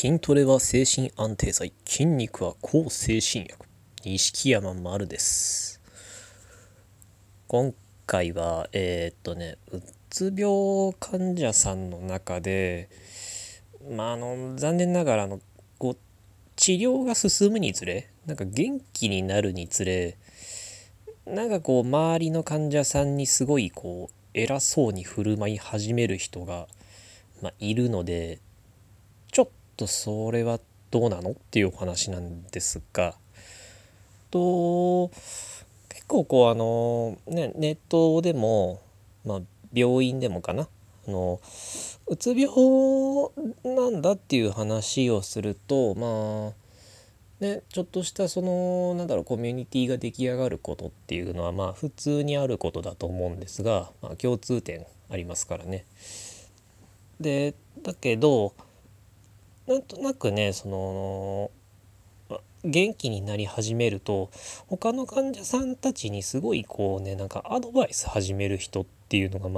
筋トレは精神安定剤、筋肉は抗精神薬、錦山丸です。今回はうつ病患者さんの中で残念ながら治療が進むにつれ、元気になるにつれ、周りの患者さんにすごい偉そうに振る舞い始める人が、いるので、ちょっとそれはどうなのっていうお話なんですが、結構ネットでも、病院でもかな、うつ病なんだっていう話をすると、ちょっとしたコミュニティが出来上がることっていうのは普通にあることだと思うんですが、共通点ありますからね。でだけどなんとなくね元気になり始めると他の患者さんたちにすごいアドバイス始める人っていうのが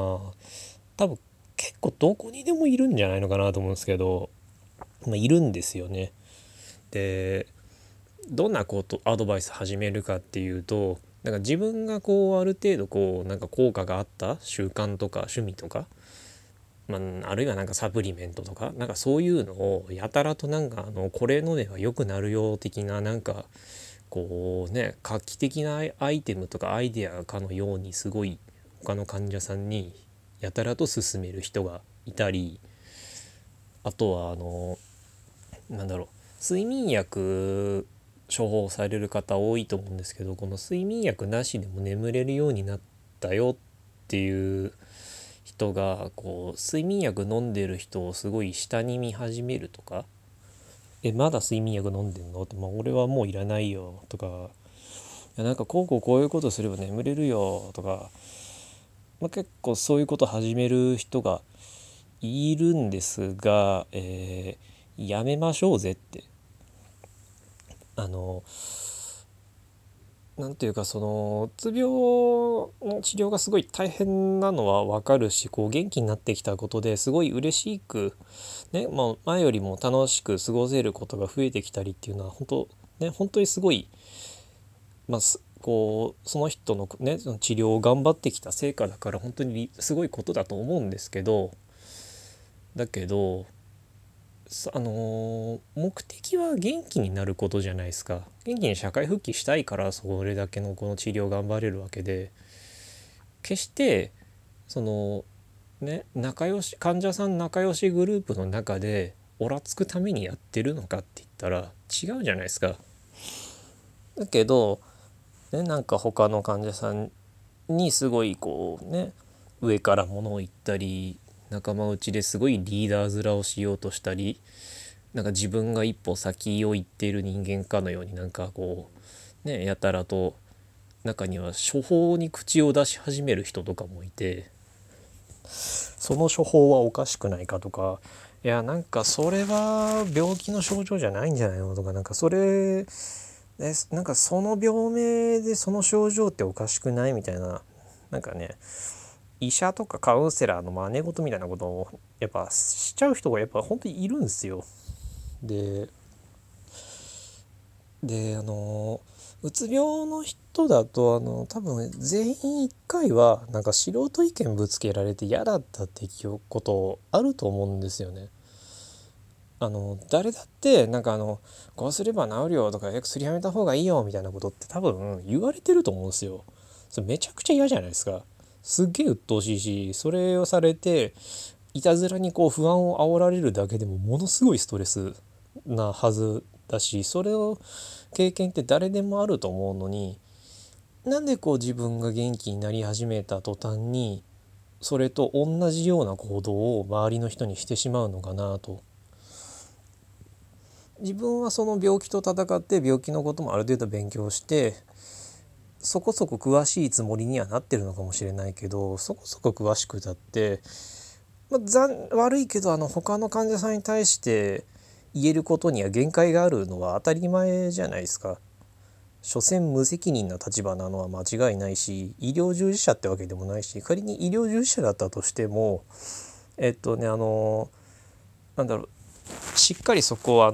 多分結構どこにでもいるんじゃないのかなと思うんですけど、いるんですよね。でどんなアドバイス始めるかっていうと、自分がある程度効果があった習慣とか趣味とか、あるいはサプリメントとかそういうのをやたらとこれ飲めば良くなるよ的な画期的なアイテムとかアイデアかのようにすごい他の患者さんにやたらと勧める人がいたり、あとは睡眠薬処方される方多いと思うんですけど、この睡眠薬なしでも眠れるようになったよっていう人が睡眠薬飲んでる人をすごい下に見始めるとか、まだ睡眠薬飲んでんのって、俺はもういらないよとか、こういうことすれば眠れるよとか、結構そういうこと始める人がいるんですが、やめましょうぜって、うつ病の治療がすごい大変なのは分かるし、元気になってきたことですごい嬉しくね、前よりも楽しく過ごせることが増えてきたりっていうのは本当にすごい、その人のね治療を頑張ってきた成果だから本当にすごいことだと思うんですけど、だけど目的は元気になることじゃないですか。元気に社会復帰したいからそれだけの治療頑張れるわけで、決して患者さん仲良しグループの中でおらつくためにやってるのかって言ったら違うじゃないですか。だけどね、他の患者さんにすごい上から物を言ったり、仲間内ですごいリーダー面をしようとしたり、自分が一歩先を行っている人間かのようにやたらと、中には処方に口を出し始める人とかもいて、その処方はおかしくないかとか、いやそれは病気の症状じゃないんじゃないのとか、それその病名でその症状っておかしくないみたいな、医者とかカウンセラーの真似事みたいなことをやっぱしちゃう人が本当にいるんですよ。でうつ病の人だと多分全員一回は素人意見ぶつけられて嫌だったっていうことあると思うんですよね。誰だってこうすれば治るよとか薬やめた方がいいよみたいなことって多分言われてると思うんですよ。それめちゃくちゃ嫌じゃないですか。すっげえ鬱陶しいし、それをされていたずらに不安を煽られるだけでもものすごいストレスなはずだし、それを経験って誰でもあると思うのに、なんで自分が元気になり始めた途端にそれと同じような行動を周りの人にしてしまうのかなと。自分はその病気と闘って病気のこともある程度勉強してそこそこ詳しいつもりにはなってるのかもしれないけど、そこそこ詳しくだって、悪いけど他の患者さんに対して言えることには限界があるのは当たり前じゃないですか。所詮無責任な立場なのは間違いないし、医療従事者ってわけでもないし、仮に医療従事者だったとしても、しっかりそこは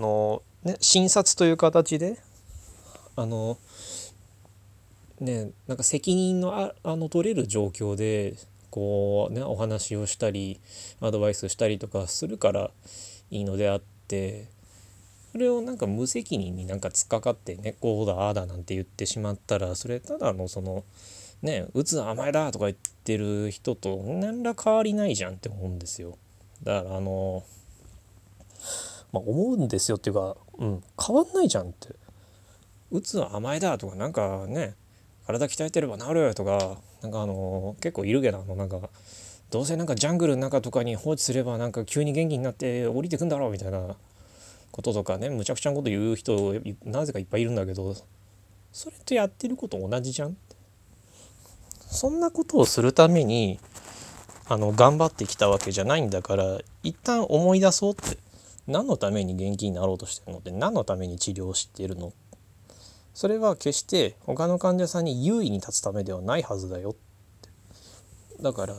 診察という形でなんか責任の取れる状況でお話をしたりアドバイスしたりとかするからいいのであって、それをなんか無責任になんか突っかかってね、こうだああだなんて言ってしまったら、それただのうつの甘えだとか言ってる人と何ら変わりないじゃんって思うんですよ。だから思うんですよっていうか、変わんないじゃんって、うつの甘えだとかなんかね、体鍛えてれば治るとかなんか結構いるけどなんかどうせなんかジャングルの中とかに放置すればなんか急に元気になって降りてくんだろうみたいなこととかね、むちゃくちゃなこと言う人なぜかいっぱいいるんだけど、それとやってること同じじゃんって。そんなことをするために頑張ってきたわけじゃないんだから、一旦思い出そうって、何のために元気になろうとしてるのって、何のために治療してるの、それは決して他の患者さんに優位に立つためではないはずだよって。だから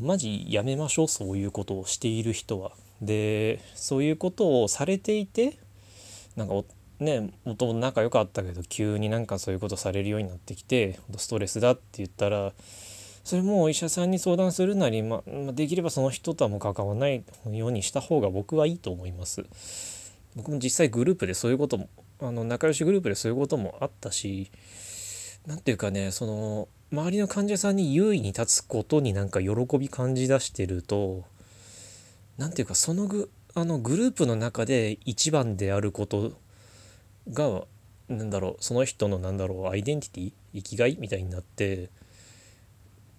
マジやめましょう、そういうことをしている人は。でそういうことをされていてなんか元々仲良かったけど急になんかそういうことされるようになってきてストレスだって言ったら、それもお医者さんに相談するなり、できればその人とはもう関わらないようにした方が僕はいいと思います。僕も実際グループでそういうことも仲良しグループでそういうこともあったし、なんていうかね、周りの患者さんに優位に立つことになんか喜び感じ出してると、なんていうかグループの中で一番であることがその人のアイデンティティ、生きがいみたいになって、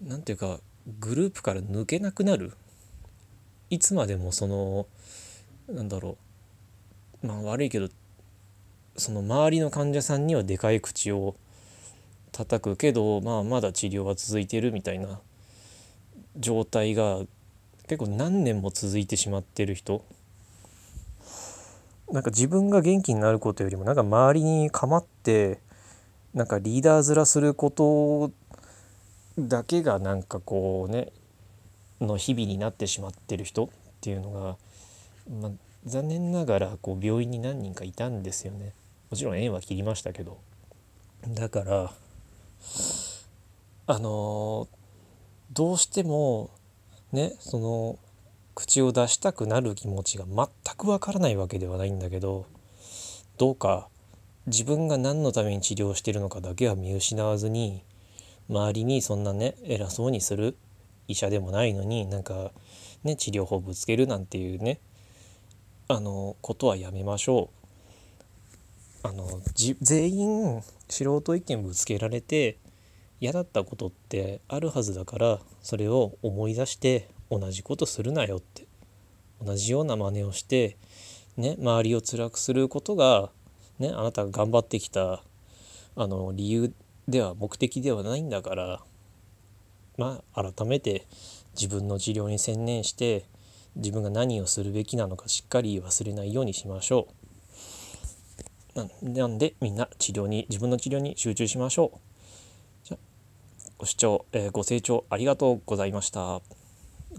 なんていうかグループから抜けなくなる。いつまでも悪いけど周りの患者さんにはでかい口を叩くけど、まだ治療は続いてるみたいな状態が結構何年も続いてしまってる人、なんか自分が元気になることよりもなんか周りに構ってなんかリーダー面することだけがなんかの日々になってしまってる人っていうのが、残念ながら病院に何人かいたんですよね。もちろん縁は切りましたけど。だからどうしても口を出したくなる気持ちが全くわからないわけではないんだけど、どうか自分が何のために治療しているのかだけは見失わずに、周りにそんな偉そうにする医者でもないのになんか治療法ぶつけるなんていうことはやめましょう。全員素人意見ぶつけられて嫌だったことってあるはずだから、それを思い出して同じことするなよって、同じような真似をして周りを辛くすることがあなたが頑張ってきた理由では目的ではないんだから、改めて自分の治療に専念して自分が何をするべきなのかしっかり忘れないようにしましょう。なんでみんな自分の治療に集中しましょう。じゃご視聴、ご清聴ありがとうございました。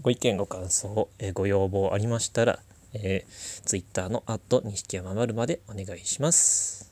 ご意見ご感想、ご要望ありましたら、Twitter の@西木山丸までお願いします。